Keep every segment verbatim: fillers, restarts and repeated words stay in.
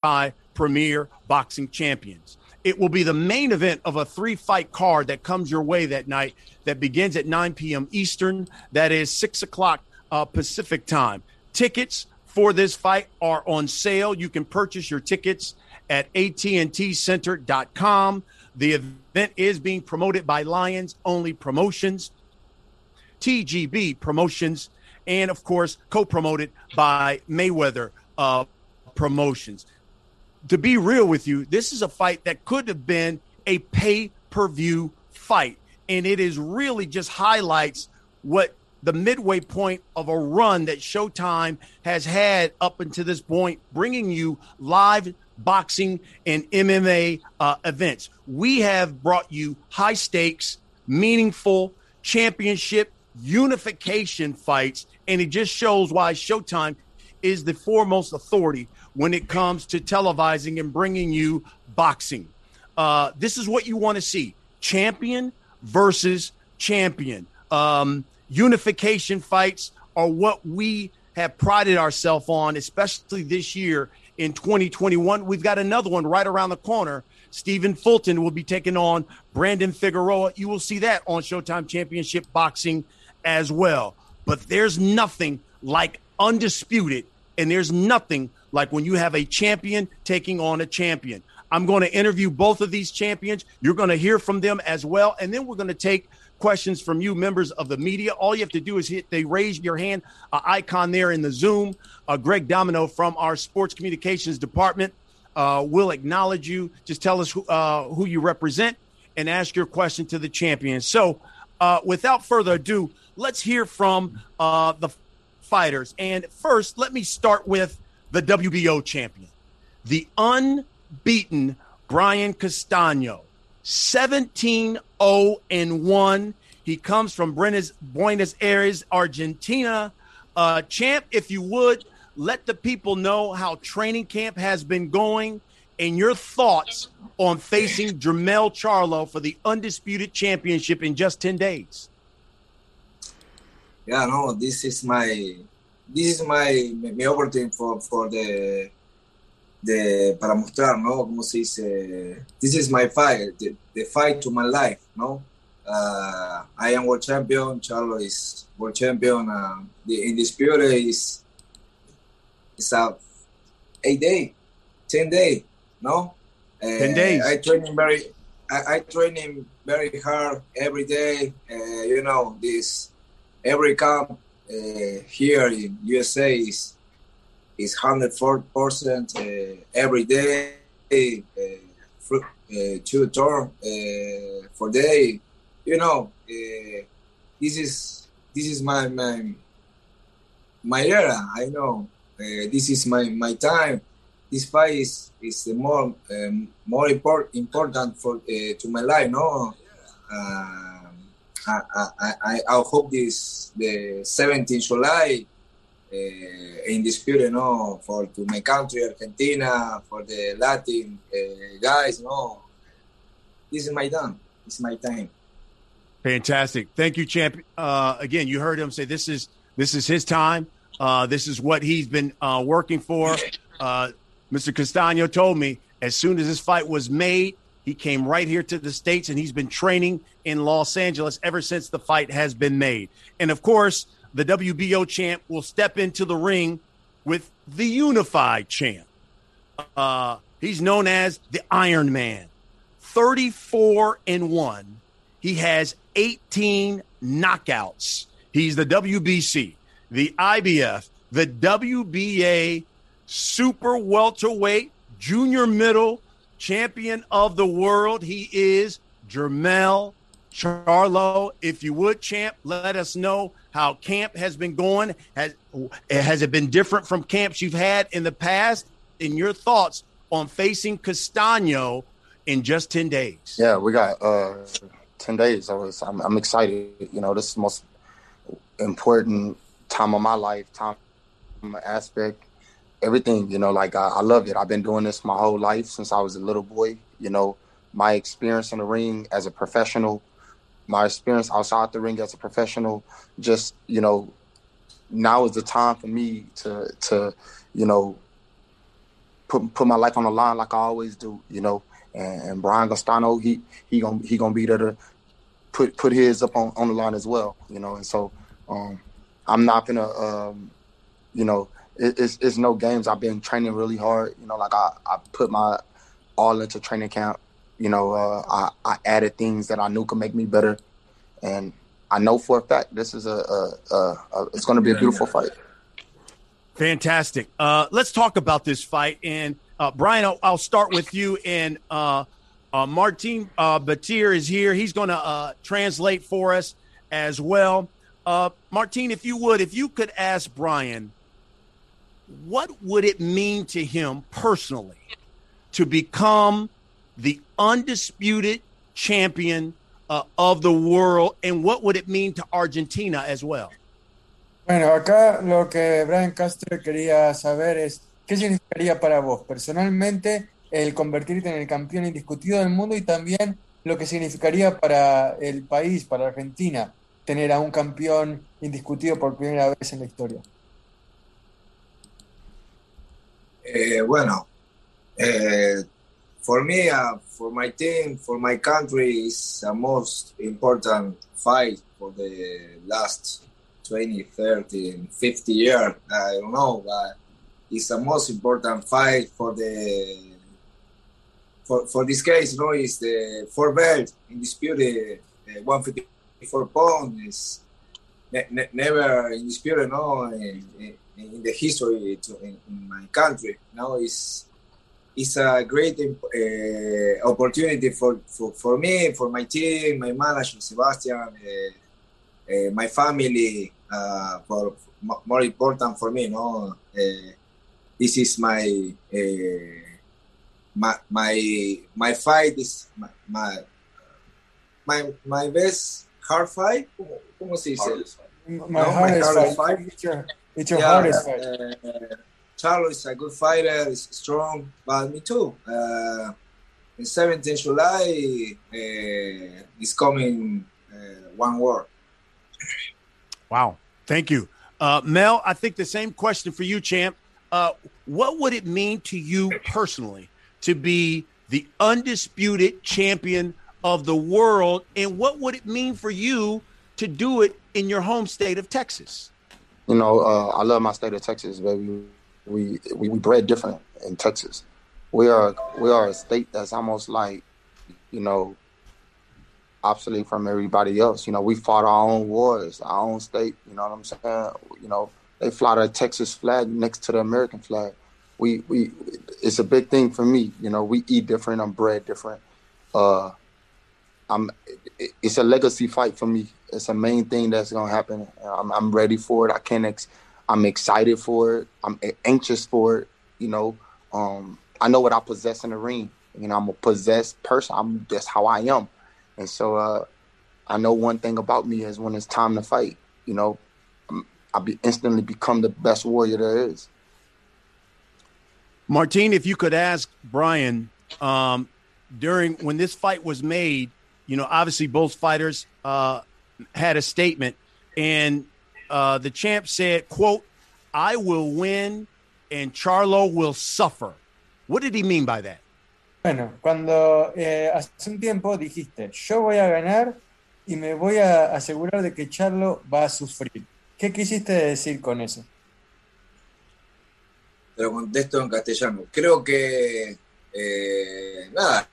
by Premier Boxing Champions. It will be the main event of a three-fight card that comes your way that night that begins at nine p.m. Eastern. That is six o'clock uh, Pacific time. Tickets for this fight are on sale. You can purchase your tickets at A T and T Center dot com. The event is being promoted by Lions Only Promotions, T G B Promotions, and, of course, co-promoted by Mayweather uh, Promotions. To be real with you, this is a fight that could have been a pay-per-view fight, and it is really just highlights what the midway point of a run that Showtime has had up until this point, bringing you live boxing and M M A uh, events. We have brought you high-stakes, meaningful championship unification fights, and it just shows why Showtime is the foremost authority when it comes to televising and bringing you boxing. Uh, this is what you want to see. Champion versus champion. Um, unification fights are what we have prided ourselves on, especially this year in twenty twenty-one. We've got another one right around the corner. Stephen Fulton will be taking on Brandon Figueroa. You will see that on Showtime Championship Boxing as well. But there's nothing like undisputed, and there's nothing like when you have a champion taking on a champion. I'm going to interview both of these champions. You're going to hear from them as well. And then we're going to take questions from you, members of the media. All you have to do is hit the raise your hand uh, icon there in the Zoom. Uh, Greg Domino from our sports communications department uh, will acknowledge you. Just tell us who, uh, who you represent and ask your question to the champion. So uh, without further ado, let's hear from uh, the fighters. And first, let me start with the W B O champion, the unbeaten Brian Castaño, seventeen oh and one. He comes from Buenos Aires, Argentina. Uh, champ, if you would, let the people know how training camp has been going and your thoughts on facing Jermell Charlo for the undisputed championship in just ten days. Yeah, no, this is my this is my mi opportunity for for the the para mostrar, no, como se dice, this is my fight, the, the fight to my life, no. Uh, I am world champion. Charlo is world champion. Uh, the undisputed is is a eight day, ten day, no. Uh, ten days. I train him very, I, I train him very hard every day. Uh, you know this. Every camp uh, here in U S A is is one hundred four percent uh, every day, uh, for, uh, two turn uh, for day. You know, uh, this is this is my my, my era. I know uh, this is my, my time. This fight is is the more um, more import, important for uh, to my life. No. Uh, I, I, I, I hope this the seventeenth of July uh, in this period, no, for to my country, Argentina, for the Latin uh, guys, no, this is my time. It's my time. Fantastic, thank you, champ. Uh, again, you heard him say this is this is his time. Uh, this is what he's been uh, working for. Uh, Mister Castaño told me as soon as this fight was made, he came right here to the States, and he's been training in Los Angeles ever since the fight has been made. And, of course, the W B O champ will step into the ring with the unified champ. Uh, he's known as the Iron Man, thirty-four and one. He has eighteen knockouts. He's the W B C, the I B F, the W B A, super welterweight, junior middle, champion of the world. He is Jermell Charlo. If you would, champ, let us know how camp has been going. Has has it been different from camps you've had in the past? And your thoughts on facing Castaño in just ten days? Yeah, we got uh, ten days. I was. I'm, I'm excited. You know, this is the most important time of my life. Time aspect. Everything, you know, like I, I love it. I've been doing this my whole life since I was a little boy. You know, my experience in the ring as a professional, my experience outside the ring as a professional, just, you know, now is the time for me to, to, you know, put put my life on the line like I always do, you know. And, and Brian Castaño, he he gonna he gonna be there to put put his up on, on the line as well, you know. And so um, I'm not gonna, um, you know, it, it's it's no games. I've been training really hard, you know. Like I, I put my all into training camp, you know. Uh, I I added things that I knew could make me better, and I know for a fact this is a, a, a, a it's gonna be a beautiful fight. Fantastic. Uh, let's talk about this fight. And uh, Brian, I'll, I'll start with you. And uh, uh, Martin uh, Batier is here. He's going to uh, translate for us as well. Uh, Martin, if you would, if you could ask Brian, what would it mean to him personally to become the undisputed champion uh, of the world? And what would it mean to Argentina as well? Bueno, acá lo que Brian Castro quería saber es qué significaría para vos personalmente el convertirte en el campeón indiscutido del mundo y también lo que significaría para el país, para Argentina, tener a un campeón indiscutido por primera vez en la historia. Eh, bueno, eh, for me, uh, for my team, for my country, it's a most important fight for the last twenty, thirty, and fifty years. I don't know, but it's the most important fight for the for for this case. You know, is the four belt undisputed, uh, one fifty-four pound is ne- ne- never undisputed. No, in, in, in the history to, in, in my country. Now it's it's a great uh, opportunity for, for for me, for my team, my manager Sebastián, uh, uh, my family. Uh, for more important for me, no. Uh, this is my uh, my my my fight is my my my, my best hard fight. How is it? My hardest fight. It's your, it's your yeah, hardest fight. Uh, Charlo is a good fighter. He's strong, but me too. Uh, on seventeenth of July uh, is coming uh, one word. Wow. Thank you. Uh, Mel, I think the same question for you, champ. Uh, what would it mean to you personally to be the undisputed champion of the world? And what would it mean for you to do it in your home state of Texas? You know, uh, I love my state of Texas, baby. We, we, we bred different in Texas. We are, we are a state that's almost like, you know, obsolete from everybody else. You know, we fought our own wars, our own state, you know what I'm saying? You know, they fly the Texas flag next to the American flag. We, we, it's a big thing for me. You know, we eat different, I'm bred different. Uh, I'm, it, it's a legacy fight for me. It's a main thing that's going to happen. I'm, I'm ready for it. I can't, ex- I'm excited for it. I'm anxious for it. You know, um, I know what I possess in the ring. You know, I'm a possessed person. I'm that's how I am. And so uh, I know one thing about me is when it's time to fight, you know, I be instantly become the best warrior there is. Martin, if you could ask Brian, um, during when this fight was made, you know, obviously both fighters uh, had a statement, and uh, the champ said, quote, "I will win and Charlo will suffer." What did he mean by that? Bueno, cuando eh, hace un tiempo dijiste, yo voy a ganar y me voy a asegurar de que Charlo va a sufrir. ¿Qué quisiste decir con eso? Te lo contesto en castellano. Creo que, eh, nada,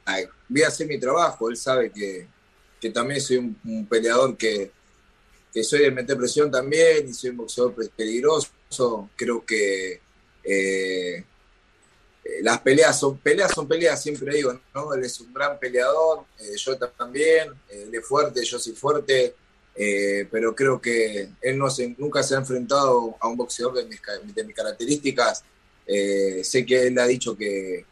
voy a hacer mi trabajo. Él sabe que, que también soy un, un peleador que, que soy de meter presión también y soy un boxeador peligroso. Creo que... Eh, Las peleas son peleas, son peleas, siempre digo, ¿no? Él es un gran peleador, eh, yo también, él es fuerte, yo soy fuerte, eh, pero creo que él no se, nunca se ha enfrentado a un boxeador de mis, de mis características. Eh, sé que él ha dicho que,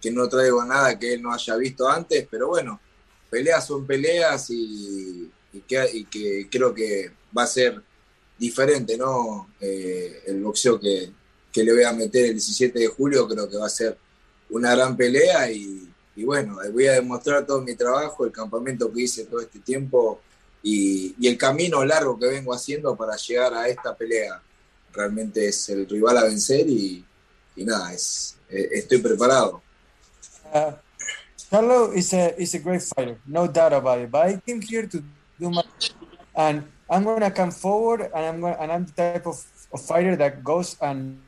que no traigo nada que él no haya visto antes, pero bueno, peleas son peleas y, y, que, y que creo que va a ser diferente, ¿no? Eh, el boxeo que... que le voy a meter el diecisiete de julio, creo que va a ser una gran pelea y, y bueno, voy a demostrar todo mi trabajo, el campamento que hice todo este tiempo y, y el camino largo que vengo haciendo para llegar a esta pelea. Realmente es el rival a vencer y, y nada, es eh, estoy preparado. Uh, Charlo is a, is a great fighter, no doubt about it, but I came here to do my, and I'm going to come forward, and I'm gonna, and I'm the type of, of fighter that goes and,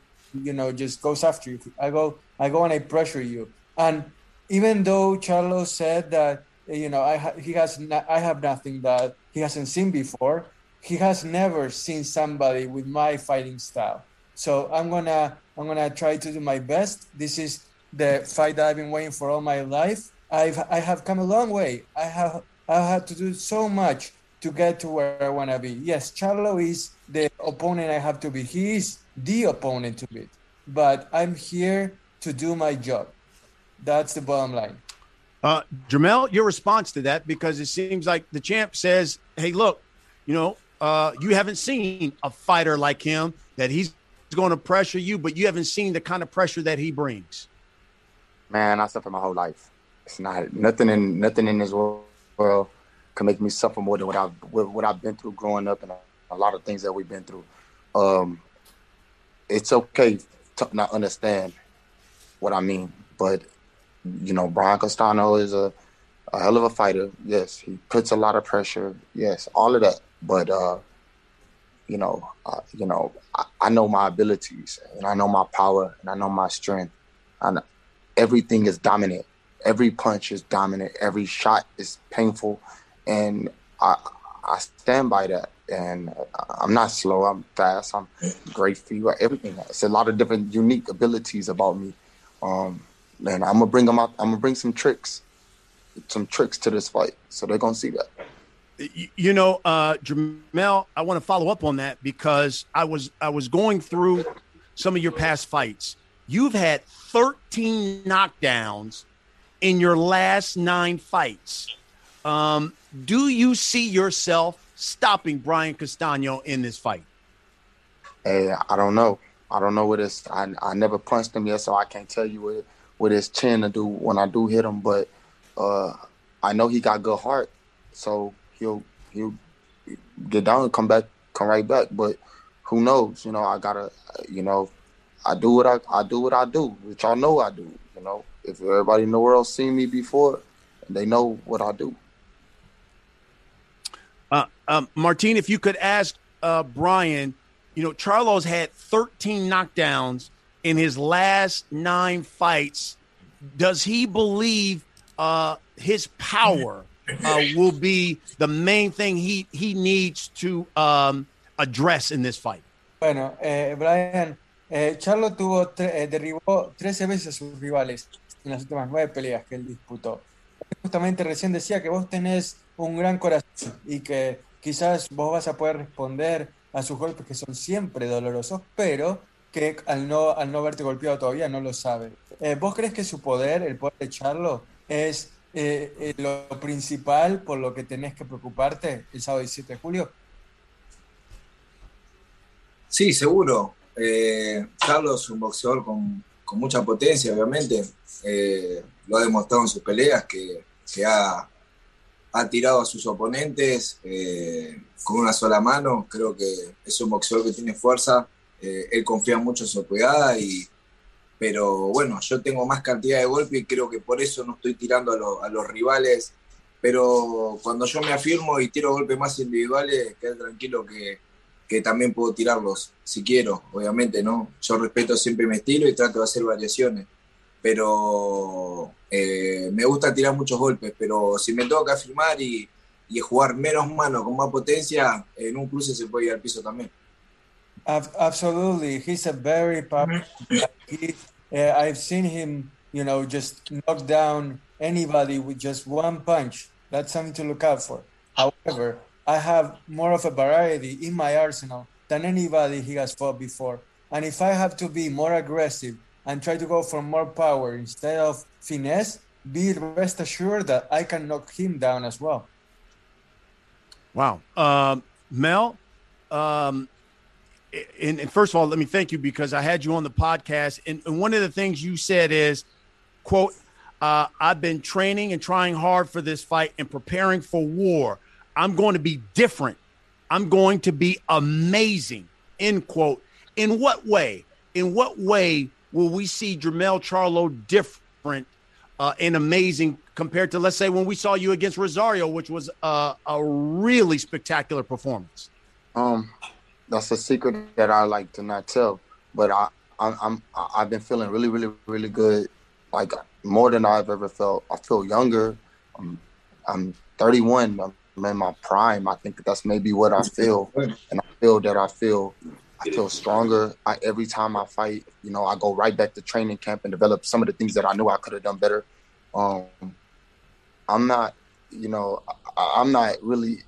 you know, just goes after you. I go, I go and I pressure you. And even though Charlo said that, you know, I ha he has not, I have nothing that he hasn't seen before, he has never seen somebody with my fighting style. So I'm gonna, I'm gonna try to do my best. This is the fight that I've been waiting for all my life. I've, I have come a long way. I have, I had to do so much to get to where I want to be. Yes, Charlo is the opponent I have to be. He is the opponent to beat. But I'm here to do my job. That's the bottom line. Uh, Jermell, your response to that, because it seems like the champ says, hey, look, you know, uh, you haven't seen a fighter like him, that he's going to pressure you, but you haven't seen the kind of pressure that he brings. Man, I suffered my whole life. It's not nothing in nothing in this world can make me suffer more than what I've what I've been through growing up, and a lot of things that we've been through. Um, it's okay to not understand what I mean, but you know, Brian Castaño is a, a hell of a fighter. Yes, he puts a lot of pressure. Yes, all of that, but uh, you know, uh, you know, I, I know my abilities, and I know my power, and I know my strength, and everything is dominant. Every punch is dominant. Every shot is painful, and I I stand by that. And I'm not slow. I'm fast. I'm great for you. Everything. It's a lot of different unique abilities about me. Um, and I'm gonna bring them out. I'm gonna bring some tricks, some tricks to this fight. So they're gonna see that. You know, uh, Jermell, I want to follow up on that because I was I was going through some of your past fights. You've had thirteen knockdowns in your last nine fights. Um, do you see yourself stopping Brian Castaño in this fight? Hey, I don't know. I don't know what it's – I I never punched him yet, so I can't tell you what, what his chin to do when I do hit him. But uh, I know he got good heart, so he'll he'll get down and come back, come right back. But who knows? You know, I got to – you know, I do what I, I do what I do, which y'all know I do, you know. If everybody in the world seen me before, they know what I do. Uh, um, Martin, if you could ask uh, Brian, you know, Charlo's had thirteen knockdowns in his last nine fights. Does he believe uh, his power uh, will be the main thing he, he needs to um, address in this fight? Bueno, eh, Brian, eh, Charlo tuvo tre eh, derribó trece veces a sus rivales en las últimas nueve peleas que él disputó. Justamente recién decía que vos tenés un gran corazón y que quizás vos vas a poder responder a sus golpes que son siempre dolorosos, pero que al no, al no verte golpeado todavía no lo sabe. Eh, ¿Vos crees que su poder, el poder de Charlo, es eh, eh, lo principal por lo que tenés que preocuparte el sábado diecisiete de julio? Sí, seguro. Eh, Charlo es un boxeador con... con mucha potencia, obviamente, eh, lo ha demostrado en sus peleas, que, que ha, ha tirado a sus oponentes eh, con una sola mano. Creo que es un boxeador que tiene fuerza, eh, él confía mucho en su pegada, y, pero bueno, yo tengo más cantidad de golpes y creo que por eso no estoy tirando a, lo, a los rivales, pero cuando yo me afirmo y tiro golpes más individuales, quedé tranquilo que... que también puedo tirarlos, si quiero, obviamente, ¿no? Yo respeto siempre mi estilo y trato de hacer variaciones, pero eh, me gusta tirar muchos golpes, pero si me tengo que afirmar y, y jugar menos mano con más potencia, en un cruce se puede ir al piso también. Absolutely, he's a very powerful guy. Uh, I've seen him, you know, just knock down anybody with just one punch. That's something to look out for. However, I have more of a variety in my arsenal than anybody he has fought before. And if I have to be more aggressive and try to go for more power instead of finesse, be rest assured that I can knock him down as well. Wow. Um, Mel, um, and, and first of all, let me thank you because I had you on the podcast. And, and one of the things you said is, quote, uh, I've been training and trying hard for this fight and preparing for war. I'm going to be different. I'm going to be amazing, end quote. In what way? In what way will we see Jermell Charlo different uh, and amazing compared to, let's say, when we saw you against Rosario, which was uh, a really spectacular performance? Um, that's a secret that I like to not tell, but I, I, I'm I've been feeling really, really, really good, like more than I've ever felt. I feel younger. I'm, I'm thirty-one. I'm in my prime. I think that's maybe what I feel, and I feel that I feel. I feel stronger. I, every time I fight, you know, I go right back to training camp and develop some of the things that I knew I could have done better. Um, I'm not, you know, I, I'm not really.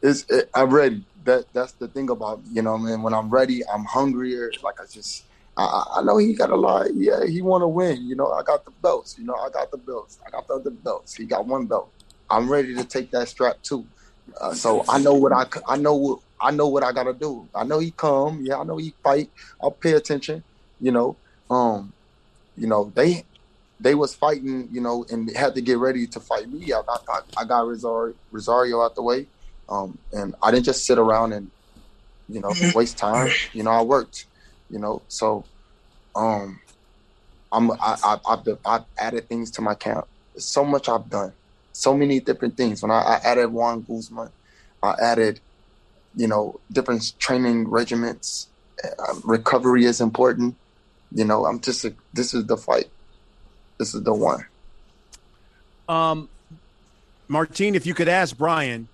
It's, it, I'm ready. That that's the thing about, you know, man. When I'm ready, I'm hungrier. Like I just, I, I know he got a lot. Yeah, he want to win. You know, I got the belts. You know, I got the belts. I got the other belts. He got one belt. I'm ready to take that strap too. Uh, so I know what I I know what. I know what I gotta do. I know he come. Yeah, I know he fight. I'll pay attention. You know, um, you know they they was fighting. You know, and had to get ready to fight me. I got I, I got Rosario, Rosario out the way, um, and I didn't just sit around and you know waste time. You know, I worked. You know, so um, I'm I, I I've, I've added things to my camp. So much I've done. So many different things. When I, I added Juan Guzman, I added. You know, different training regiments. Uh, recovery is important. You know, I'm just, a, this is the fight. This is the one. Um, Martin, if you could ask Brian,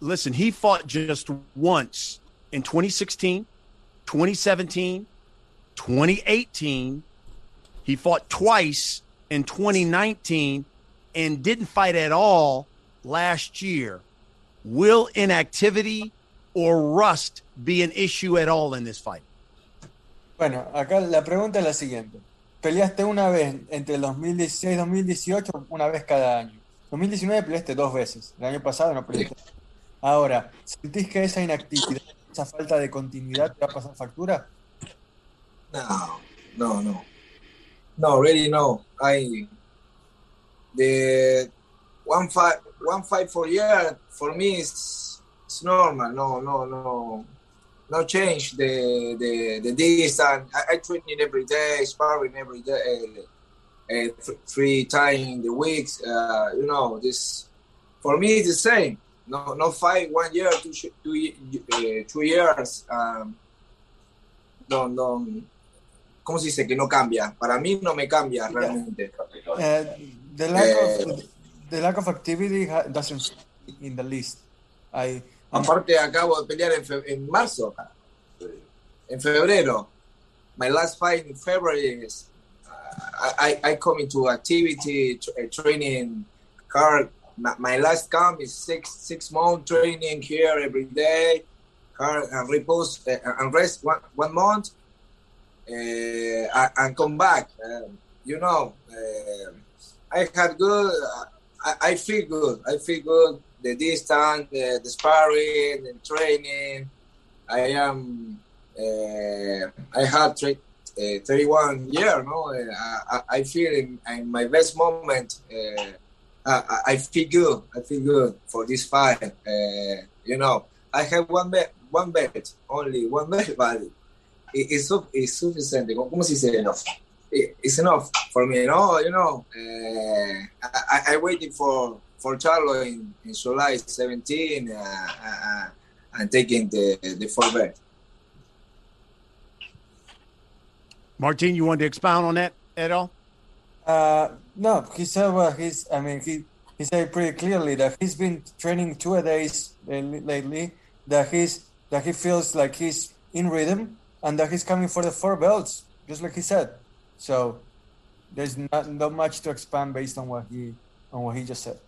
listen, he fought just once in twenty sixteen, twenty seventeen, twenty eighteen. He fought twice in twenty nineteen and didn't fight at all last year. Will inactivity or rust be an issue at all in this fight? Bueno, acá la pregunta es la siguiente. Peleaste una vez entre el dos mil dieciséis y dos mil dieciocho, una vez cada año. dos mil diecinueve peleaste dos veces. El año pasado no peleaste. Ahora, ¿sentís que esa inactividad, esa falta de continuidad te va a pasar factura? No, no, no. No, really no. I the one fight one fight for year for me is it's normal, no, no, no, no change the the, the distance. I, I train every day, sparring every day, uh, uh, th- three times in the weeks. Uh, you know, this for me it's the same. No, no fight one year, two, two, uh, two years. Um, no, no. ¿Cómo se dice que no cambia? Para mí no me cambia realmente. Uh, the lack uh, of the lack of activity doesn't in the list. I. Aparte, acabo de pelear en, fe- en marzo, en febrero. My last fight in February is uh, I, I come into activity, tra- training hard. My, my last camp is six six month training here every day, hard and repose uh, and rest one, one month, uh, and come back. Um, you know, uh, I had good. I, I feel good. I feel good. The distance, the, the sparring, the training. I am. Uh, I have tra- uh, thirty-one years. No, I, I feel in, in my best moment. Uh, I, I feel good. I feel good for this fight. Uh, you know, I have one bet, one bet, only one bet, but it, it's it's sufficient. ¿Cómo se dice enough? It, it's enough for me. No, you know. Uh, I, I waited for. For Charlo in, in July seventeenth, uh, uh, and taking the the forward. Martin, you want to expound on that at all? Uh, no, he said. Well, he's. I mean, he he said pretty clearly that he's been training two a days lately. That he's that he feels like he's in rhythm and that he's coming for the four belts, just like he said. So there's not not much to expand based on what he on what he just said.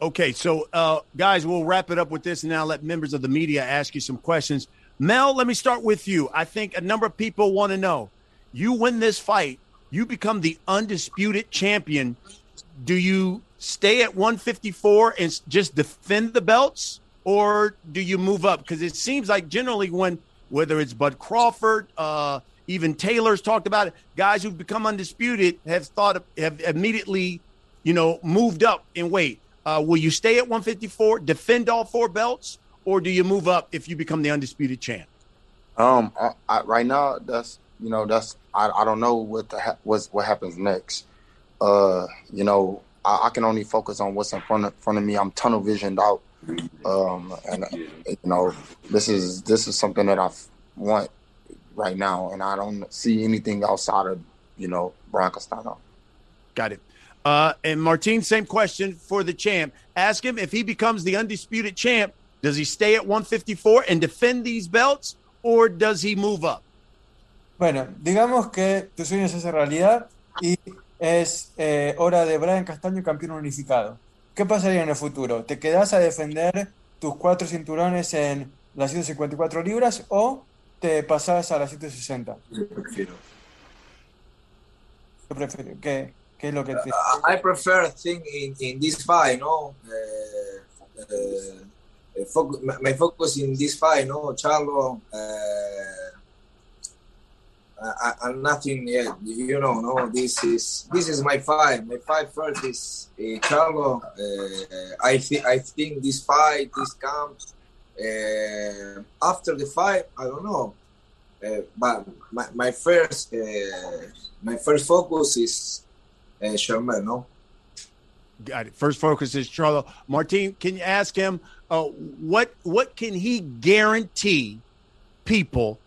Okay, so, uh, guys, we'll wrap it up with this and now let members of the media ask you some questions. Mel, let me start with you. I think a number of people want to know, you win this fight, you become the undisputed champion. Do you stay at one fifty-four and just defend the belts, or do you move up? Because it seems like generally when, whether it's Bud Crawford, uh, even Taylor's talked about it, guys who've become undisputed have thought, have immediately, you know, moved up in weight. Uh, will you stay at one fifty-four, defend all four belts, or do you move up if you become the undisputed champ? Um, I, I, right now, that's you know, that's I, I don't know what the ha- what's, what happens next. Uh, you know, I, I can only focus on what's in front of, front of me. I'm tunnel visioned out, um, and you know, this is this is something that I want right now, and I don't see anything outside of you know Brian Castaño. Got it. Uh, and Martin, same question for the champ. Ask him if he becomes the undisputed champ. Does he stay at one fifty-four and defend these belts, or does he move up? Bueno, digamos que tu sueño se hace realidad y es eh, hora de Brian Castaño, campeón unificado. ¿Qué pasaría en el futuro? ¿Te quedás a defender tus cuatro cinturones en las ciento cincuenta y cuatro libras o te pasás a las ciento sesenta? Yo prefiero. Yo prefiero. ¿Qué, qué es lo que te... uh, I prefer thing in, in this fight, no? Uh, uh... Focus, my focus in this fight, no, Charlo, uh, I, I'm nothing yet, you know, no, this is this is my fight. My fight first is uh, Charlo. Uh, I think I think this fight, this comes uh, after the fight. I don't know, uh, but my my first uh, my first focus is uh, Jermell, no. Got it. First focus is Charlo. Martin, can you ask him uh, what what can he guarantee people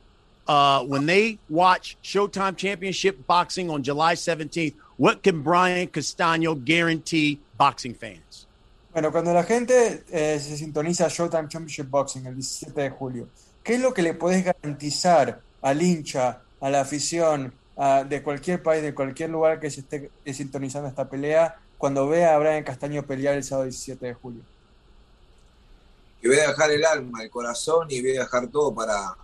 uh, when they watch Showtime Championship Boxing on July seventeenth? What can Brian Castaño guarantee boxing fans? Bueno, cuando la gente eh, se sintoniza Showtime Championship Boxing el diecisiete de julio, ¿qué es lo que le podés garantizar al hincha, a la afición uh, de cualquier país, de cualquier lugar que se esté eh, sintonizando esta pelea? Cuando vea a Brian Castaño pelear el sábado diecisiete de julio. Que voy a dejar el alma, el corazón y voy a dejar todo para,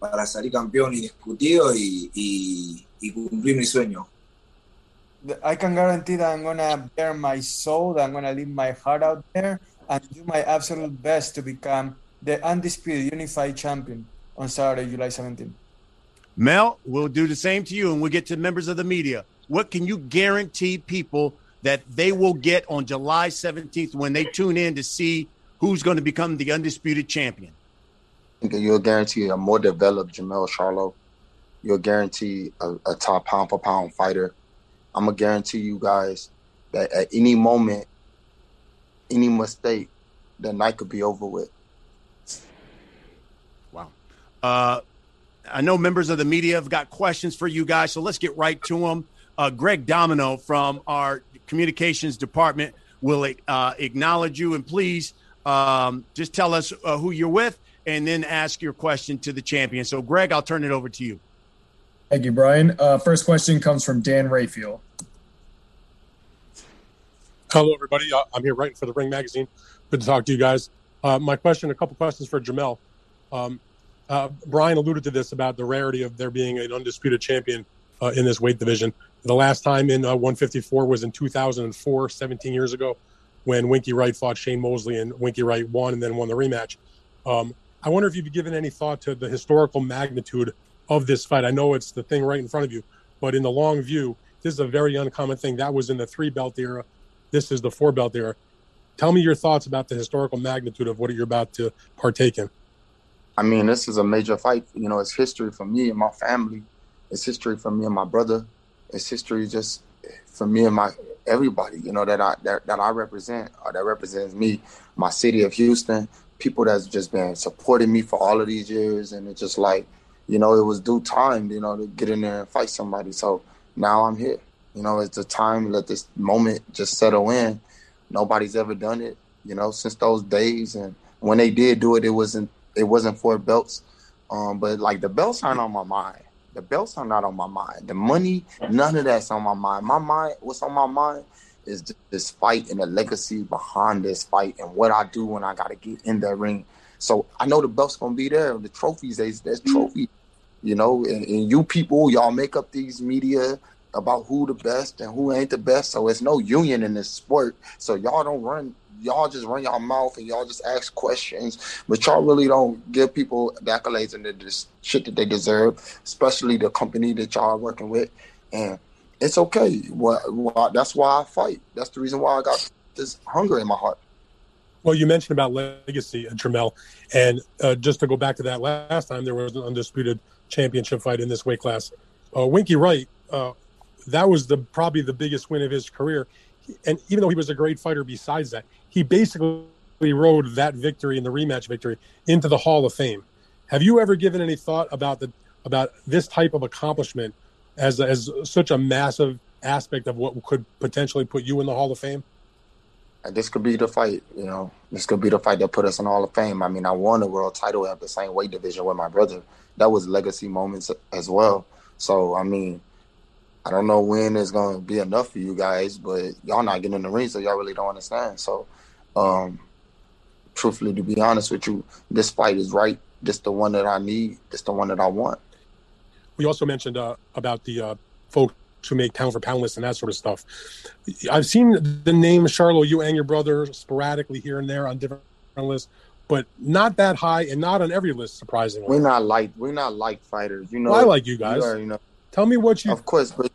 para salir campeón indiscutido y, y, y cumplir mi sueño. I can guarantee that I'm going to bear my soul, that I'm going to leave my heart out there and do my absolute best to become the undisputed unified champion on Saturday, July seventeenth. Mel, we'll do the same to you and we'll get to members of the media. What can you guarantee people that they will get on July seventeenth when they tune in to see who's going to become the undisputed champion? You'll guarantee a more developed Jermell Charlo. You'll guarantee a, a top pound-for-pound fighter. I'm going to guarantee you guys that at any moment, any mistake, the night could be over with. Wow. Uh, I know members of the media have got questions for you guys, so let's get right to them. Uh, Greg Domino from our communications department will uh, acknowledge you. And please um, just tell us uh, who you're with and then ask your question to the champion. So, Greg, I'll turn it over to you. Thank you, Brian. Uh, first question comes from Dan Rayfield. Hello, everybody. I'm here writing for The Ring Magazine. Good to talk to you guys. Uh, my question, a couple questions for Jermell. Um, uh, Brian alluded to this about the rarity of there being an undisputed champion uh, in this weight division. The last time in uh, one fifty-four was in two thousand four, seventeen years ago, when Winky Wright fought Shane Mosley, and Winky Wright won and then won the rematch. Um, I wonder if you've given any thought to the historical magnitude of this fight. I know it's the thing right in front of you, but in the long view, this is a very uncommon thing. That was in the three-belt era. This is the four-belt era. Tell me your thoughts about the historical magnitude of what you're about to partake in. I mean, this is a major fight. You know, it's history for me and my family. It's history for me and my brother. It's history just for me and my everybody, you know, that I that, that I represent or that represents me, my city of Houston, people that's just been supporting me for all of these years. And it's just like, you know, it was due time, you know, to get in there and fight somebody. So now I'm here. You know, it's the time, let this moment just settle in. Nobody's ever done it, you know, since those days. And when they did do it, it wasn't it wasn't for belts. Um, but like the belts aren't on my mind. The belts are not on my mind. The money, none of that's on my mind. My mind, what's on my mind is this fight and the legacy behind this fight and what I do when I got to get in the ring. So I know the belt's going to be there. The trophies, there's, there's trophies, you know. And, and you people, y'all make up these media about who the best and who ain't the best. So it's no union in this sport. So y'all don't run. Y'all just run y'all mouth and y'all just ask questions, but y'all really don't give people the accolades and the shit that they deserve, especially the company that y'all are working with. And it's okay. Well, well, that's why I fight. That's the reason why I got this hunger in my heart. Well, you mentioned about legacy, Jermell, and uh, just to go back to that last time, there was an undisputed championship fight in this weight class. Uh, Winky Wright, uh, that was the probably the biggest win of his career. And even though he was a great fighter besides that, he basically rode that victory and the rematch victory into the Hall of Fame. Have you ever given any thought about the about this type of accomplishment as as such a massive aspect of what could potentially put you in the Hall of Fame? This could be the fight, you know. This could be the fight that put us in the Hall of Fame. I mean, I won a world title at the same weight division with my brother. That was legacy moments as well. So, I mean, I don't know when it's going to be enough for you guys, but y'all not getting in the ring, so y'all really don't understand. So, um, truthfully, to be honest with you, this fight is right. This the one that I need. This the one that I want. We also mentioned uh, about the uh, folks who make pound for pound lists and that sort of stuff. I've seen the name Charlo, you and your brother, sporadically here and there on different lists, but not that high and not on every list, surprisingly. We're not like we're not like fighters, you know. Well, I like you guys. You are, you know, tell me what you. Of course, but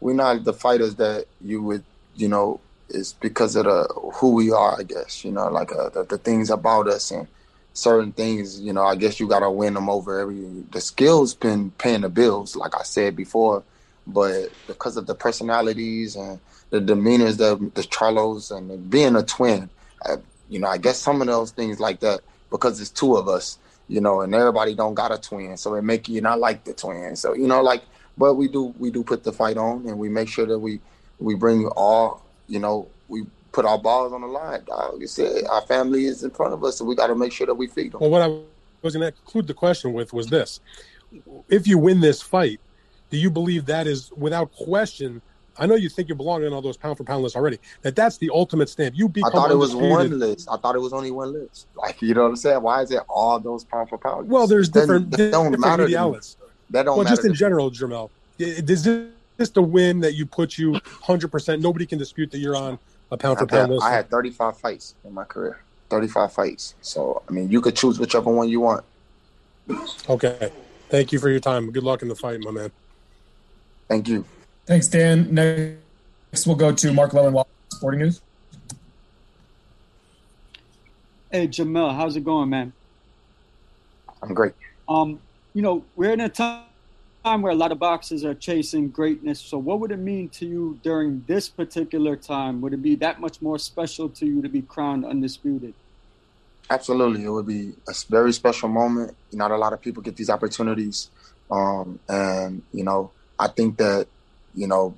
we're not the fighters that you would, you know. It's because of the who we are, I guess. You know, like uh, the, the things about us and certain things. You know, I guess you gotta win them over. Every the skills been paying the bills, like I said before. But because of the personalities and the demeanors, the, the Charlos and the, being a twin, I, you know, I guess some of those things like that, because it's two of us, you know, and everybody don't got a twin. So it make you not like the twin. So, you know, like, but we do, we do put the fight on and we make sure that we, we bring all, you know, we put our balls on the line, dog. You see, our family is in front of us, so we got to make sure that we feed them. Well, what I was going to conclude the question with was this. If you win this fight, do you believe that is, without question, I know you think you belong in all those pound-for-pound lists already, that that's the ultimate stamp? You become I thought it was undisputed. One list. I thought it was only one list. Like, you know what I'm saying? Why is it all those pound-for-pound lists? Well, there's different, then, different, different media outlets. That don't well, matter. Well, just in general, Jermell, is this the win that you put you one hundred percent? Nobody can dispute that you're on a pound-for-pound list. I had thirty-five fights in my career, thirty-five fights. So, I mean, you could choose whichever one you want. Okay. Thank you for your time. Good luck in the fight, my man. Thank you. Thanks, Dan. Next, we'll go to Mark Lowenwald, Sporting News. Hey, Jermell, how's it going, man? I'm great. Um, you know, we're in a time where a lot of boxers are chasing greatness. So what would it mean to you during this particular time? Would it be that much more special to you to be crowned undisputed? Absolutely. It would be a very special moment. Not a lot of people get these opportunities. Um, and, you know, I think that, you know,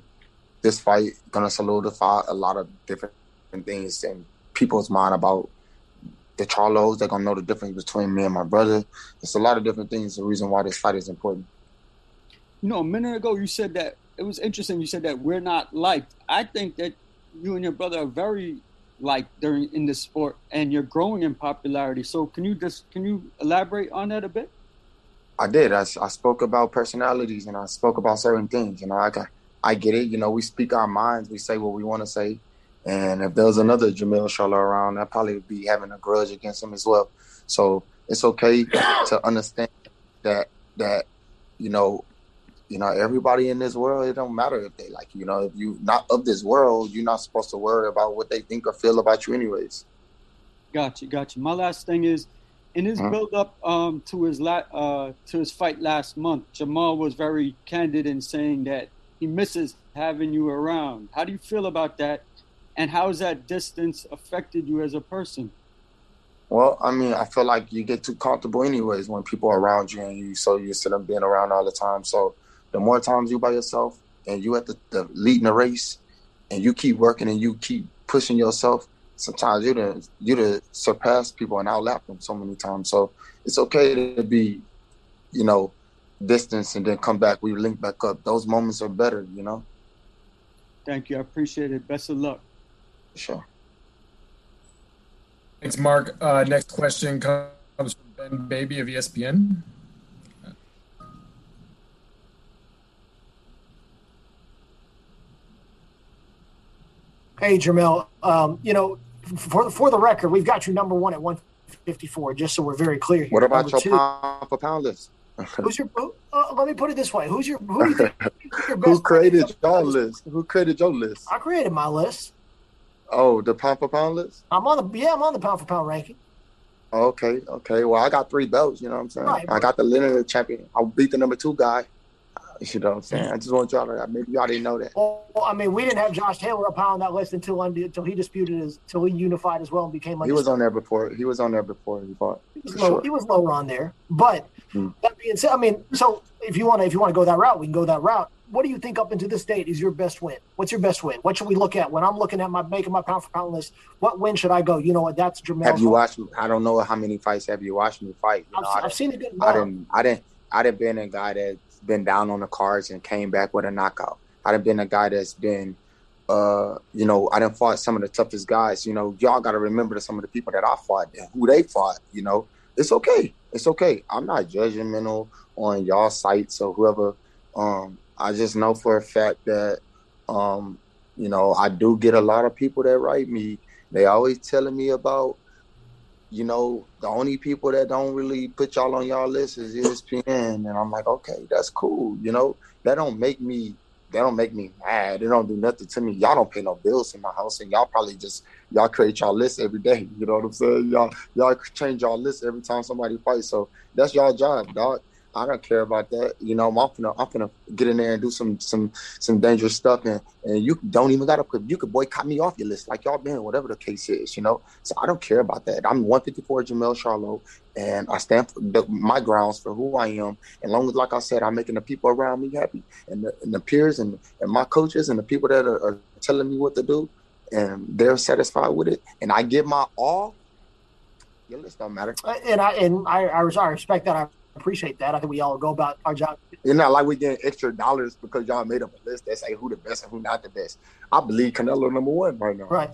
this fight going to solidify a lot of different things in people's mind about the Charlos. They're going to know the difference between me and my brother. It's a lot of different things, the reason why this fight is important. You know, a minute ago you said that, it was interesting, you said that we're not liked. I think that you and your brother are very liked during in this sport, and you're growing in popularity. So can you just, can you elaborate on that a bit? I did. I, I spoke about personalities and I spoke about certain things. You know, I got, I get it. You know, we speak our minds. We say what we want to say. And if there was another Jermell Charlo around, I'd probably be having a grudge against him as well. So it's okay to understand that, that, you know, you know, everybody in this world, it don't matter if they like you. You know, if you're not of this world, you're not supposed to worry about what they think or feel about you anyways. Gotcha, gotcha. My last thing is, in his build-up um, to his la- uh, to his fight last month, Jermell was very candid in saying that he misses having you around. How do you feel about that, and how has that distance affected you as a person? Well, I mean, I feel like you get too comfortable anyways when people are around you and you're so used to them being around all the time. So the more times you by yourself and you at the, the leading the race and you keep working and you keep pushing yourself, sometimes you done, you done surpass people and outlap them so many times. So it's okay to be, you know, distance and then come back. We link back up. Those moments are better, you know? Thank you. I appreciate it. Best of luck. Sure. Thanks, Mark. Uh, next question comes from Ben Baby of E S P N. Hey, Jermell, um, you know, For for the record, we've got you number one at one fifty-four, just so we're very clear here. What about number your pound for pound list? Who's your? Who, uh, let me put it this way: Who's your? Who, do you think, who's your best who created your list? Who created your list? I created my list. Oh, the pound for pound list. I'm on the yeah, I'm on the pound for pound ranking. Okay, okay. Well, I got three belts, you know what I'm saying? Right. I got the lineal champion. I beat the number two guy. You know what I'm saying? I just want y'all to, maybe y'all didn't know that. Well, I mean, we didn't have Josh Taylor up on that list until until he disputed his, until he unified as well and became like. He was on there before. He was on there before he fought. He was, low, sure. he was lower on there. But hmm. that being said, I mean, so if you want to, if you want to go that route, we can go that route. What do you think up into this date is your best win? What's your best win? What should we look at when I'm looking at my making my pound for pound list? What win should I go? You know what? That's Jermell. Have you watched? I don't know how many fights have you watched me fight. You know, I've, I've seen it. Good I didn't. I didn't. I didn't been a guy that. Been down on the cards and came back with a knockout. I done been a guy that's been, uh, you know, I done fought some of the toughest guys. You know, y'all got to remember some of the people that I fought and who they fought, you know. It's okay. It's okay. I'm not judgmental on y'all sites or whoever. Um, I just know for a fact that, um, you know, I do get a lot of people that write me. They always telling me about, you know, the only people that don't really put y'all on y'all list is E S P N. And I'm like, okay, that's cool. You know, that don't make me, that don't make me mad. It don't do nothing to me. Y'all don't pay no bills in my house. And y'all probably just, y'all create y'all list every day. You know what I'm saying? Y'all, y'all change y'all list every time somebody fights. So that's y'all job, dog. I don't care about that. You know, I'm finna, I'm finna get in there and do some some some dangerous stuff. And, and you don't even got to – you could boycott me off your list like y'all been, whatever the case is, you know. So I don't care about that. I'm one fifty-four Jermell Charlo, and I stand for the, my grounds for who I am. And long as, like I said, I'm making the people around me happy and the, and the peers and, and my coaches and the people that are, are telling me what to do, and they're satisfied with it, and I give my all, your list don't matter. And I, and I, I respect that. I appreciate that. I think we all go about our job. It's not like we getting extra dollars because y'all made up a list that say who the best and who not the best. I believe Canelo number one right now. Right.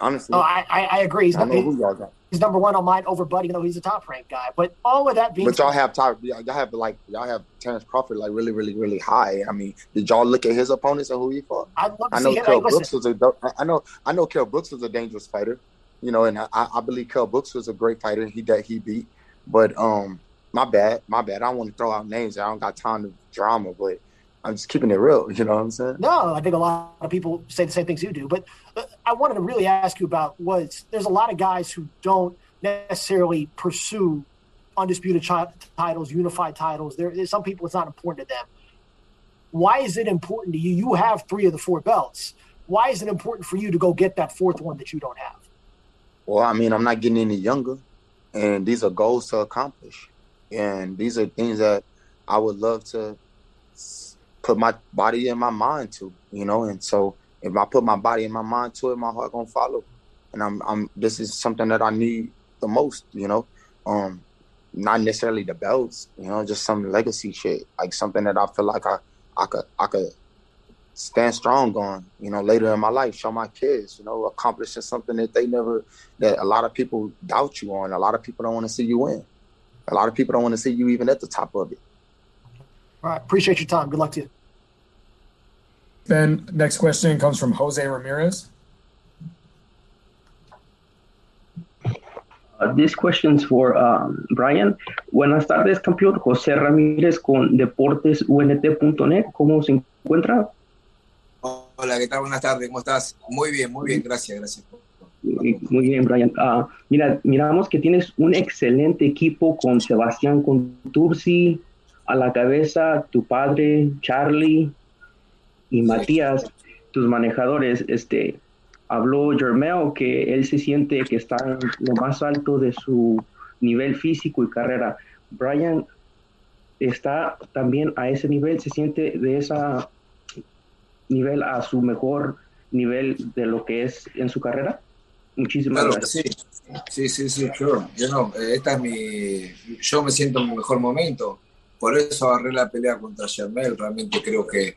Honestly. No, I, I agree. He's, I know he, who y'all got. He's number one on mine over Buddy, even though he's a top ranked guy. But all of that being But y'all have top y'all have like y'all have Terrence Crawford like really, really, really high. I mean, did y'all look at his opponents and who he fought? I'd love to I know see Kell him. Brooks Listen. was a I know I know Kell Brooks was a dangerous fighter. You know, and I, I believe Kell Brooks was a great fighter he that he beat. But um My bad, my bad. I don't want to throw out names. I don't got time to drama, but I'm just keeping it real. You know what I'm saying? No, I think a lot of people say the same things you do. But I wanted to really ask you about was there's a lot of guys who don't necessarily pursue undisputed chi- titles, unified titles. There, there's some people it's not important to them. Why is it important to you? You have three of the four belts. Why is it important for you to go get that fourth one that you don't have? Well, I mean, I'm not getting any younger, and these are goals to accomplish. And these are things that I would love to put my body and my mind to, you know. And so, if I put my body and my mind to it, my heart gonna follow. And I'm, I'm. This is something that I need the most, you know. Um, not necessarily the belts, you know, just some legacy shit, like something that I feel like I, I could, I could stand strong on, you know, later in my life, show my kids, you know, accomplishing something that they never, that a lot of people doubt you on. A lot of people don't want to see you win. A lot of people don't want to see you even at the top of it. All right. Appreciate your time. Good luck to you. Then next question comes from Jose Ramirez. Uh, this question's for um, Brian. Buenas tardes, campeón. Jose Ramirez con deportes u n t punto net. ¿Cómo se encuentra? Hola, ¿qué tal? Buenas tardes. ¿Cómo estás? Muy bien, muy bien. Gracias, gracias. Muy bien, Brian. Uh, mira, miramos que tienes un excelente equipo con Sebastián Contursi a la cabeza, tu padre, Charlie y Matías, tus manejadores. Este, habló Jermell que él se siente que está en lo más alto de su nivel físico y carrera. Brian está también a ese nivel, se siente de ese nivel a su mejor nivel de lo que es en su carrera. Muchísimas claro, gracias. Sí, sí, sí, sí, sure. Yo no, esta es mi, yo me siento en mi mejor momento, por eso agarré la pelea contra Jermell, realmente creo que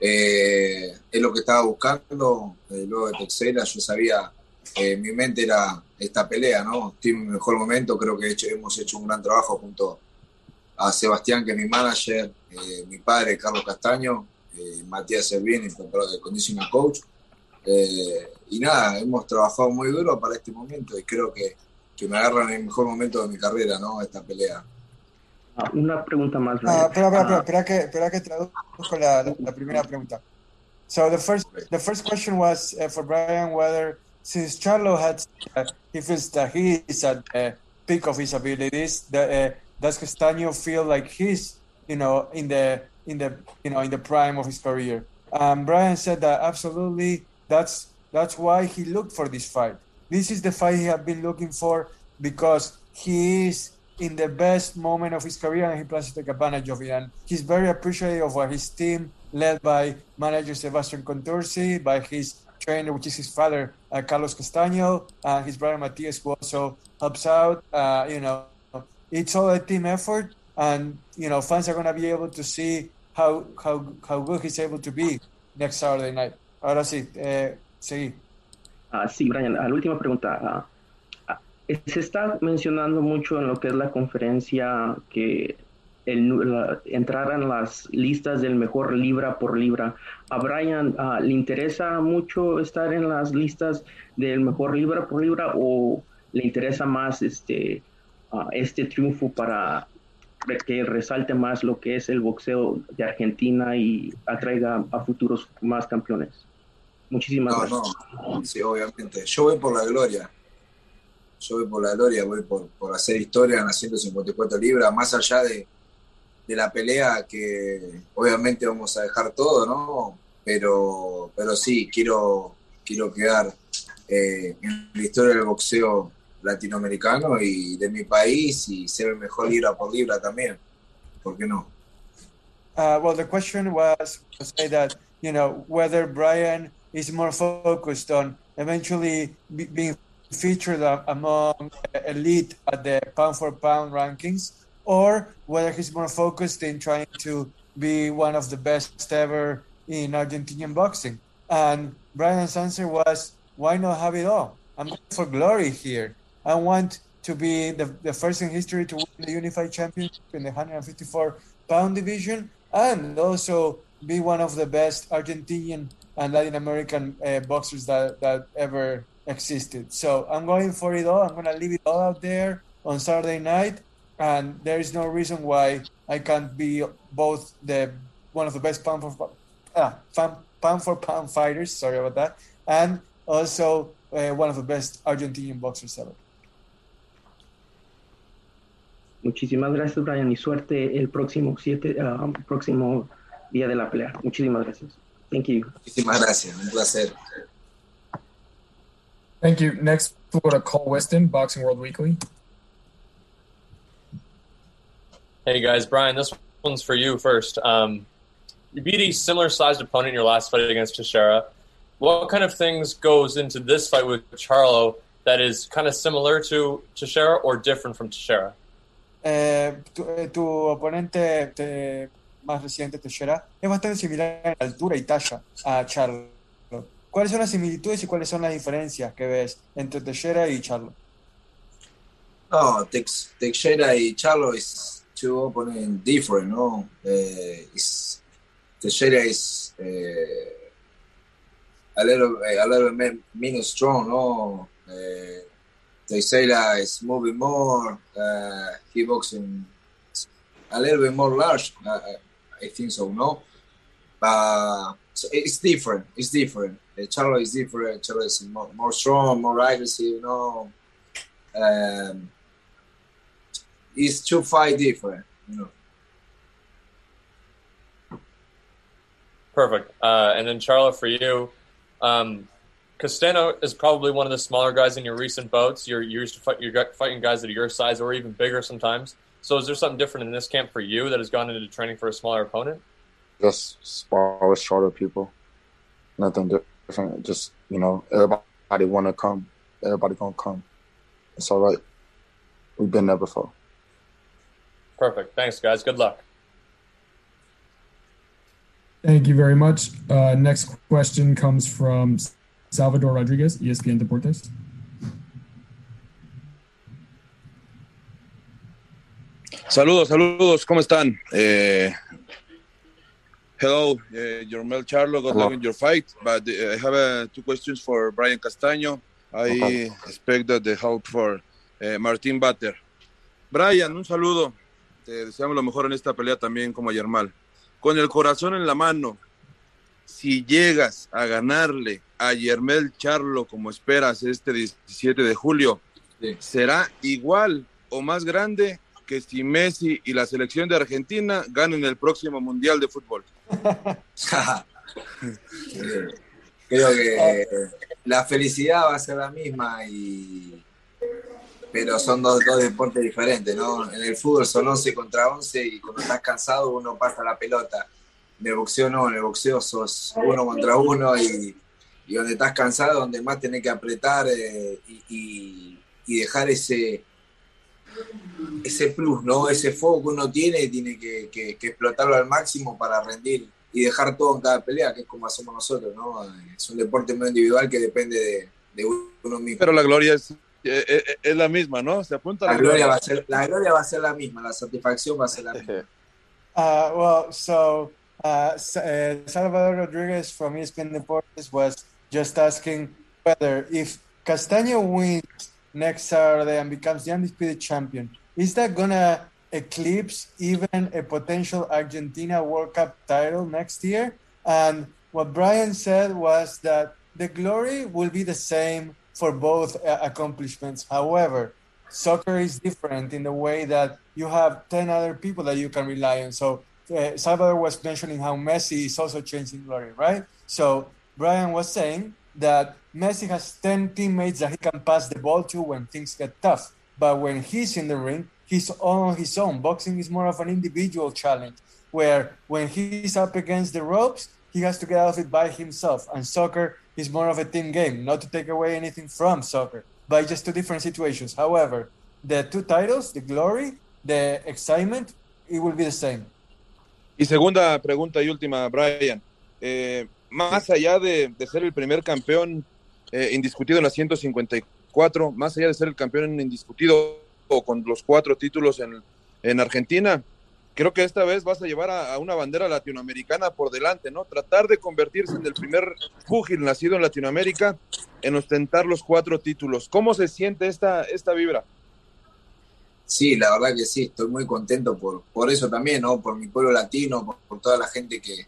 eh, es lo que estaba buscando, eh, luego de Teixeira yo sabía, eh, mi mente era esta pelea, ¿no? Estoy en mi mejor momento, creo que he hecho, hemos hecho un gran trabajo junto a Sebastián, que es mi manager, eh, mi padre, Carlos Castaño, eh, Matías Servini, el conditioning coach, eh, y nada, hemos trabajado muy duro para este momento y creo que, que me agarran en el mejor momento de mi carrera, ¿no? Esta pelea. Ah, una pregunta más. Ah, espera, espera, espera, espera que, espera que traduzco la, la, la primera pregunta. So the first, the first question was uh, for Brian whether since Charlo had, uh, he feels that he is at the peak of his abilities. That, uh, does Castaño feel like he's, you know, in the in the you know in the prime of his career? Um, Brian said that absolutely. That's that's why he looked for this fight. This is the fight he had been looking for because he is in the best moment of his career and he plans to take advantage of it. And he's very appreciative of what his team, led by manager Sebastián Contursi, by his trainer, which is his father, uh, Carlos Castaño, and his brother Matías, who also helps out. Uh, you know, it's all a team effort, and you know, fans are going to be able to see how how how good he's able to be next Saturday night. Ahora sí, eh, seguí. Ah, sí, Brian, la última pregunta. Se está mencionando mucho en lo que es la conferencia que el, la, entraran las listas del mejor libra por libra. A Brian uh, le interesa mucho estar en las listas del mejor libra por libra, o le interesa más este, uh, este triunfo para que resalte más lo que es el boxeo de Argentina y atraiga a futuros más campeones. Muchísimas no, gracias. No. Sí, obviamente. Yo voy por la gloria. Yo voy por la gloria, voy por, por hacer historia en las ciento cincuenta y cuatro libras, más allá de, de la pelea que obviamente vamos a dejar todo, ¿no? Pero, pero sí, quiero, quiero quedar eh, en la historia del boxeo latinoamericano y de mi país y ser el mejor libra por libra también. ¿Por qué no? Uh, well, the question was to say that, you know, whether Brian is more focused on eventually be, being featured among elite at the pound for pound rankings, or whether he's more focused in trying to be one of the best ever in Argentinian boxing. And Brian's answer was, why not have it all? I'm going for glory here. I want to be the, the first in history to win the unified championship in the one fifty-four pound division, and also be one of the best Argentinian and Latin American uh, boxers that, that ever existed. So I'm going for it all. I'm going to leave it all out there on Saturday night, and there is no reason why I can't be both the one of the best pound for uh, pound for pound fighters. Sorry about that, and also uh, one of the best Argentinian boxers ever. Muchísimas gracias, Brian, y suerte el próximo siete uh, próximo día de la pelea. Muchísimas gracias. Thank you. Muchísimas gracias. Un placer. Thank you. Next, we'll go to Cole Weston, Boxing World Weekly. Hey, guys. Brian, this one's for you first. Um, you beat a similar-sized opponent in your last fight against Teixeira. What kind of things goes into this fight with Charlo that is kind of similar to Teixeira or different from Teixeira? Eh, tu, eh, tu oponente te, más reciente, Teixeira, es bastante similar en altura y talla a Charlo. ¿Cuáles son las similitudes y cuáles son las diferencias que ves entre Teixeira y Charlo? No, Tex, Teixeira y Charlo is two opponents different, no? Uh, is, Teixeira is uh, a little a little menos strong, no? Uh, Teixeira is moving more, uh, he boxing a little bit more large, uh, I think so, no? Uh, so it's different, it's different. Uh, Charlo is different. Charlo is more, more strong, more aggressive. You know, um, it's two fight different. You know. Perfect. Uh, and then Charlo, for you, um, Castaño is probably one of the smaller guys in your recent bouts. You're used to fight, you're fighting guys that are your size or even bigger sometimes. So, is there something different in this camp for you that has gone into training for a smaller opponent? Just spar with shorter people. Nothing different. Just, you know, everybody want to come. Everybody going to come. It's all right. We've been there before. Perfect. Thanks, guys. Good luck. Thank you very much. Uh, next question comes from Salvador Rodriguez, E S P N Deportes. Saludos, saludos. ¿Cómo están? Eh... Hello, uh, Jermell Charlo. Good luck in your fight. But uh, I have uh, two questions for Brian Castaño. I okay. expect that the help for uh, Martin Batier. Brian, un saludo. Te deseamos lo mejor en esta pelea también como a Jermell. Con el corazón en la mano, si llegas a ganarle a Jermell Charlo como esperas este diecisiete de julio, sí. ¿será igual o más grande que si Messi y la selección de Argentina ganen el próximo Mundial de Fútbol. Creo que la felicidad va a ser la misma, y pero son dos, dos deportes diferentes, ¿no? En el fútbol son once contra once y cuando estás cansado uno pasa la pelota. En el boxeo no, en el boxeo sos uno contra uno y, y donde estás cansado, donde más tenés que apretar eh, y, y, y dejar ese, ese plus, ¿no? Ese fuego que uno tiene, tiene que, que, que explotarlo al máximo para rendir y dejar todo en cada pelea, que es como hacemos nosotros, ¿no? Es un deporte muy individual que depende de, de uno mismo. Pero la gloria es... Es, es la misma, ¿no? Se apunta la, la gloria. gloria va a ser, la gloria va a ser la misma, la satisfacción va a ser la misma. Uh, well, so uh, Salvador Rodriguez from E S P N Deportes was just asking whether if Castaño wins next Saturday and becomes the undisputed champion, is that gonna eclipse even a potential Argentina World Cup title next year? And what Brian said was that the glory will be the same for both accomplishments. However, soccer is different in the way that you have ten other people that you can rely on. So uh, Salvador was mentioning how Messi is also changing glory, right? So Brian was saying that Messi has ten teammates that he can pass the ball to when things get tough. But when he's in the ring, he's all on his own. Boxing is more of an individual challenge, where when he's up against the ropes, he has to get out of it by himself. And soccer is more of a team game, not to take away anything from soccer, but just two different situations. However, the two titles, the glory, the excitement, it will be the same. Y segunda pregunta y última, Brian. Eh, más allá de, de ser el primer campeón eh, indiscutido en las ciento cincuenta y cuatro, más allá de ser el campeón indiscutido o con los cuatro títulos en, en Argentina, creo que esta vez vas a llevar a, a una bandera latinoamericana por delante, ¿no? Tratar de convertirse en el primer púgil nacido en Latinoamérica en ostentar los cuatro títulos. ¿Cómo se siente esta, esta vibra? Sí, la verdad que sí, estoy muy contento por, por eso también, ¿no? Por mi pueblo latino, por, por toda la gente que,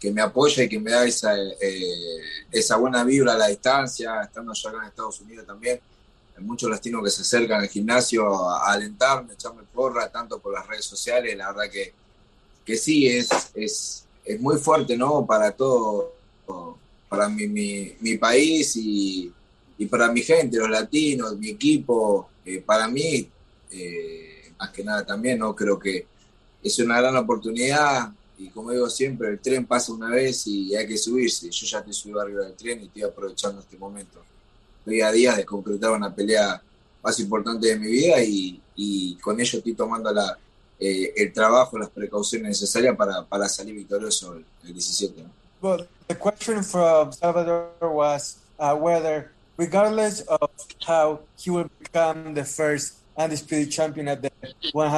que me apoya y que me da esa, eh, esa buena vibra a la distancia, estando yo acá en Estados Unidos también. Muchos latinos que se acercan al gimnasio a alentarme, a echarme porra, tanto por las redes sociales. La verdad que, que sí, es, es, es muy fuerte, ¿no? Para todo, para mi, mi, mi país y, y para mi gente, los latinos, mi equipo, eh, para mí, eh, más que nada también, ¿no? Creo que es una gran oportunidad y, como digo siempre, el tren pasa una vez y hay que subirse. Yo ya estoy subido arriba del tren y estoy aprovechando este momento. Día a día de concretar una pelea más importante de mi vida y, y con ello estoy tomando la, eh, el trabajo, las precauciones necesarias para, para salir victorioso el, el diecisiete. Well, the question from Salvador was uh, whether, regardless of how he will become the first undisputed champion at the one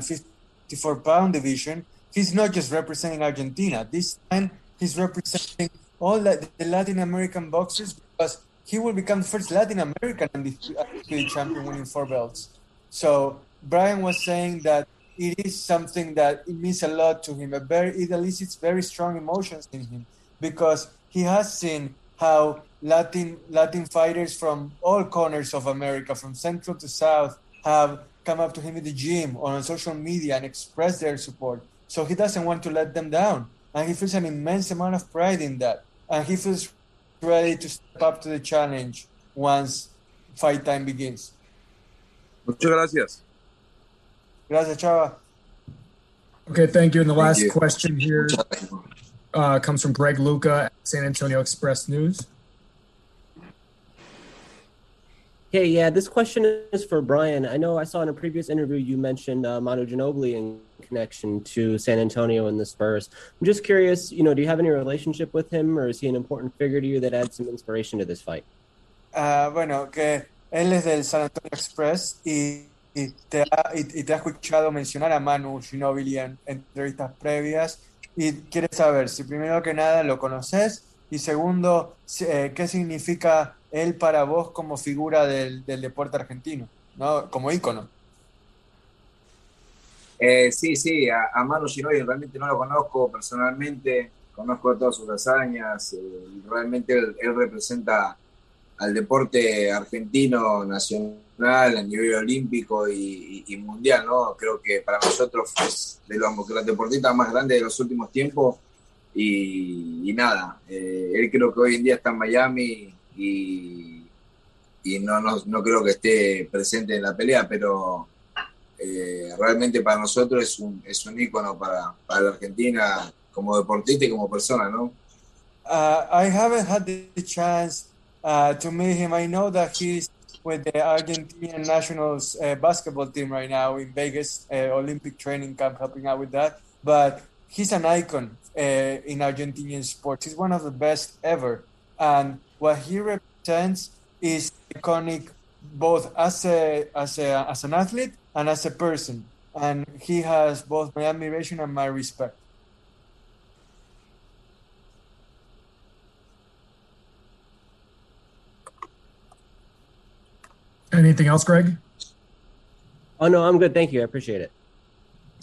fifty-four pound division, he's not just representing Argentina. This time he's representing all the, the Latin American boxers, because he will become the first Latin American undisputed champion winning four belts. So Brian was saying that it is something that it means a lot to him. A very, it elicits very strong emotions in him, because he has seen how Latin Latin fighters from all corners of America, from Central to South, have come up to him in the gym or on social media and expressed their support. So he doesn't want to let them down. And he feels an immense amount of pride in that. And he feels ready to step up to the challenge once fight time begins. Muchas gracias. Gracias, Chava. Okay, thank you. And the thank last you. question here uh, comes from Greg Luca at San Antonio Express News. Hey, yeah, this question is for Brian. I know I saw in a previous interview you mentioned uh, Manu Ginóbili in connection to San Antonio and the Spurs. I'm just curious, you know, do you have any relationship with him, or is he an important figure to you that adds some inspiration to this fight? Uh, bueno, que él es del San Antonio Express y, y, te ha, y, y te ha escuchado mencionar a Manu Ginóbili en, en entrevistas previas y quiere saber si primero que nada lo conoces y segundo, eh, qué significa él para vos como figura del, del deporte argentino, ¿no? Como ícono. Eh, sí, sí, a, a Manu Ginóbili realmente no lo conozco personalmente, conozco todas sus hazañas, eh, realmente él, él representa al deporte argentino, nacional, a nivel olímpico y, y, y mundial, ¿no? Creo que para nosotros es de los, de los deportistas más grandes de los últimos tiempos y, y nada, eh, él creo que hoy en día está en Miami y, y no, no, no creo que esté presente en la pelea, pero eh, realmente para nosotros es un, es un ícono para, para la Argentina como deportista y como persona, ¿no? Uh, I haven't had the chance uh, to meet him. I know that he's with the Argentinian national uh, basketball team right now in Vegas, uh, Olympic training camp, helping out with that. But he's an icon uh, in Argentinian sports. He's one of the best ever. And what he represents is iconic both as a as a as an athlete and as a person. And he has both my admiration and my respect. Anything else, Greg? Oh, no, I'm good. Thank you. I appreciate it.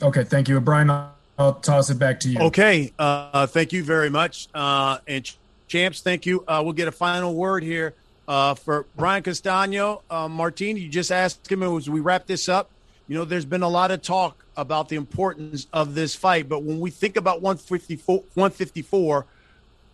Okay, thank you. Brian, I'll toss it back to you. Okay, uh, thank you very much. Uh, and ch- champs, thank you. Uh, we'll get a final word here uh, for Brian Castaño. Uh, Martin, you just asked him as we wrap this up. You know, there's been a lot of talk about the importance of this fight, but when we think about one fifty-four, one fifty-four,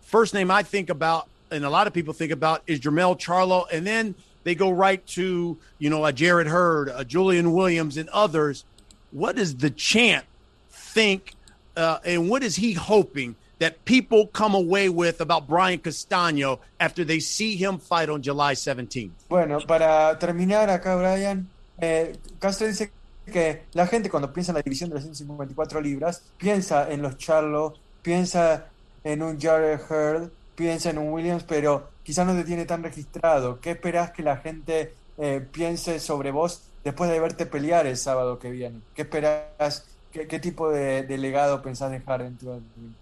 first name I think about, and a lot of people think about, is Jermell Charlo, and then they go right to, you know, a Jared Hurd, a Julian Williams, and others. What does the champ think, uh, and what is he hoping that people come away with about Brian Castaño after they see him fight on July seventeenth? Bueno, para terminar acá, Brian, eh, Castro dice que la gente cuando piensa en la división de las ciento cincuenta y cuatro libras, piensa en los Charlo, piensa en un Jared Hurd, piensa en un Williams, pero quizás no te tiene tan registrado. ¿Qué esperás que la gente eh, piense sobre vos después de verte pelear el sábado que viene? ¿Qué esperás? ¿Qué, qué tipo de, de legado pensás dejar dentro de ti?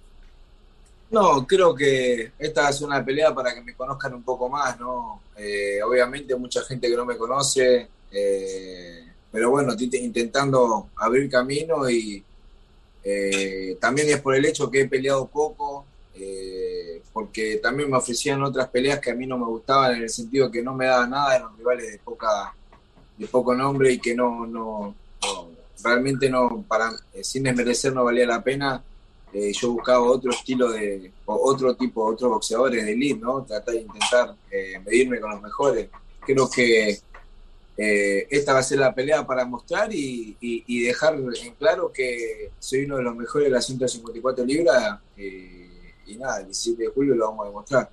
No, creo que esta es una pelea para que me conozcan un poco más, ¿no? Eh, obviamente mucha gente que no me conoce, eh, pero bueno, estoy intentando abrir camino y eh, también es por el hecho que he peleado poco, Eh, porque también me ofrecían otras peleas que a mí no me gustaban, en el sentido que no me daban nada, eran rivales de poca de poco nombre y que no no, no realmente no, para eh, sin desmerecer, no valía la pena. Eh, yo buscaba otro estilo de otro tipo, otros boxeadores de elite, ¿no? Tratar de intentar eh, medirme con los mejores. Creo que eh, esta va a ser la pelea para mostrar y, y, y dejar en claro que soy uno de los mejores de las ciento cincuenta y cuatro libras, eh, y nada, el diecisiete de julio lo vamos a demostrar.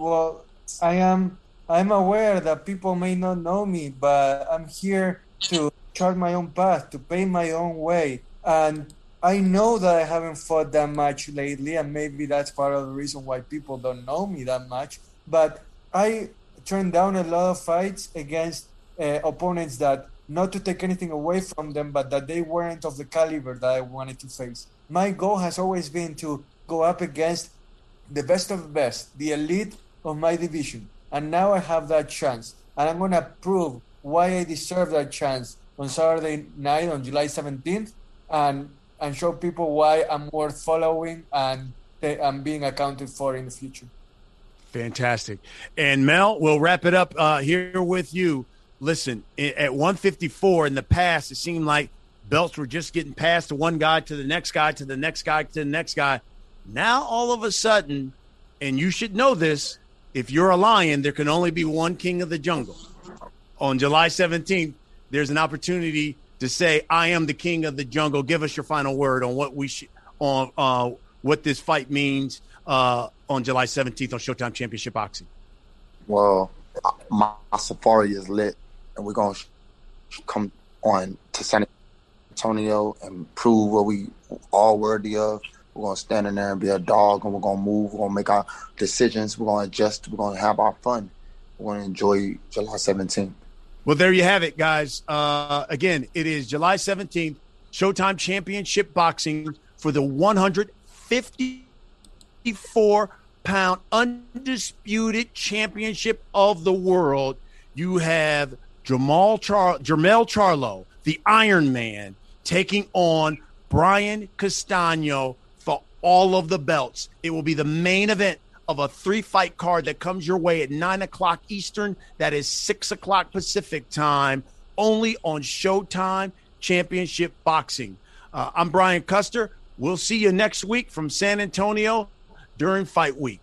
Well, I am I'm aware that people may not know me, but I'm here to chart my own path, to pay my own way. And I know that I haven't fought that much lately, and maybe that's part of the reason why people don't know me that much. But I turned down a lot of fights against uh, opponents that, not to take anything away from them, but that they weren't of the caliber that I wanted to face. My goal has always been to go up against the best of the best, the elite of my division. And now I have that chance. And I'm going to prove why I deserve that chance on Saturday night, on July seventeenth, and and show people why I'm worth following and, and being accounted for in the future. Fantastic. And Mel, we'll wrap it up uh, here with you. Listen, at one fifty-four in the past, it seemed like belts were just getting passed to one guy, to the next guy, to the next guy, to the next guy. Now, all of a sudden, and you should know this, if you're a lion, there can only be one king of the jungle. On July seventeenth, there's an opportunity to say, I am the king of the jungle. Give us your final word on what we sh- on uh, what this fight means uh, on July seventeenth on Showtime Championship Boxing. Well, my, my safari is lit, and we're going to sh- come on to San Antonio and prove what we all worthy of. We're going to stand in there and be a dog, and we're going to move. We're going to make our decisions. We're going to adjust. We're going to have our fun. We're going to enjoy July seventeenth. Well, there you have it, guys. Uh, again, it is July seventeenth, Showtime Championship Boxing for the one fifty-four pound undisputed championship of the world. You have Jermell Char- Jermell Charlo, the Iron Man, taking on Brian Castaño, all of the belts. It will be the main event of a three-fight card that comes your way at nine o'clock Eastern. That is six o'clock Pacific time, only on Showtime Championship Boxing. Uh, I'm Brian Custer. We'll see you next week from San Antonio during fight week.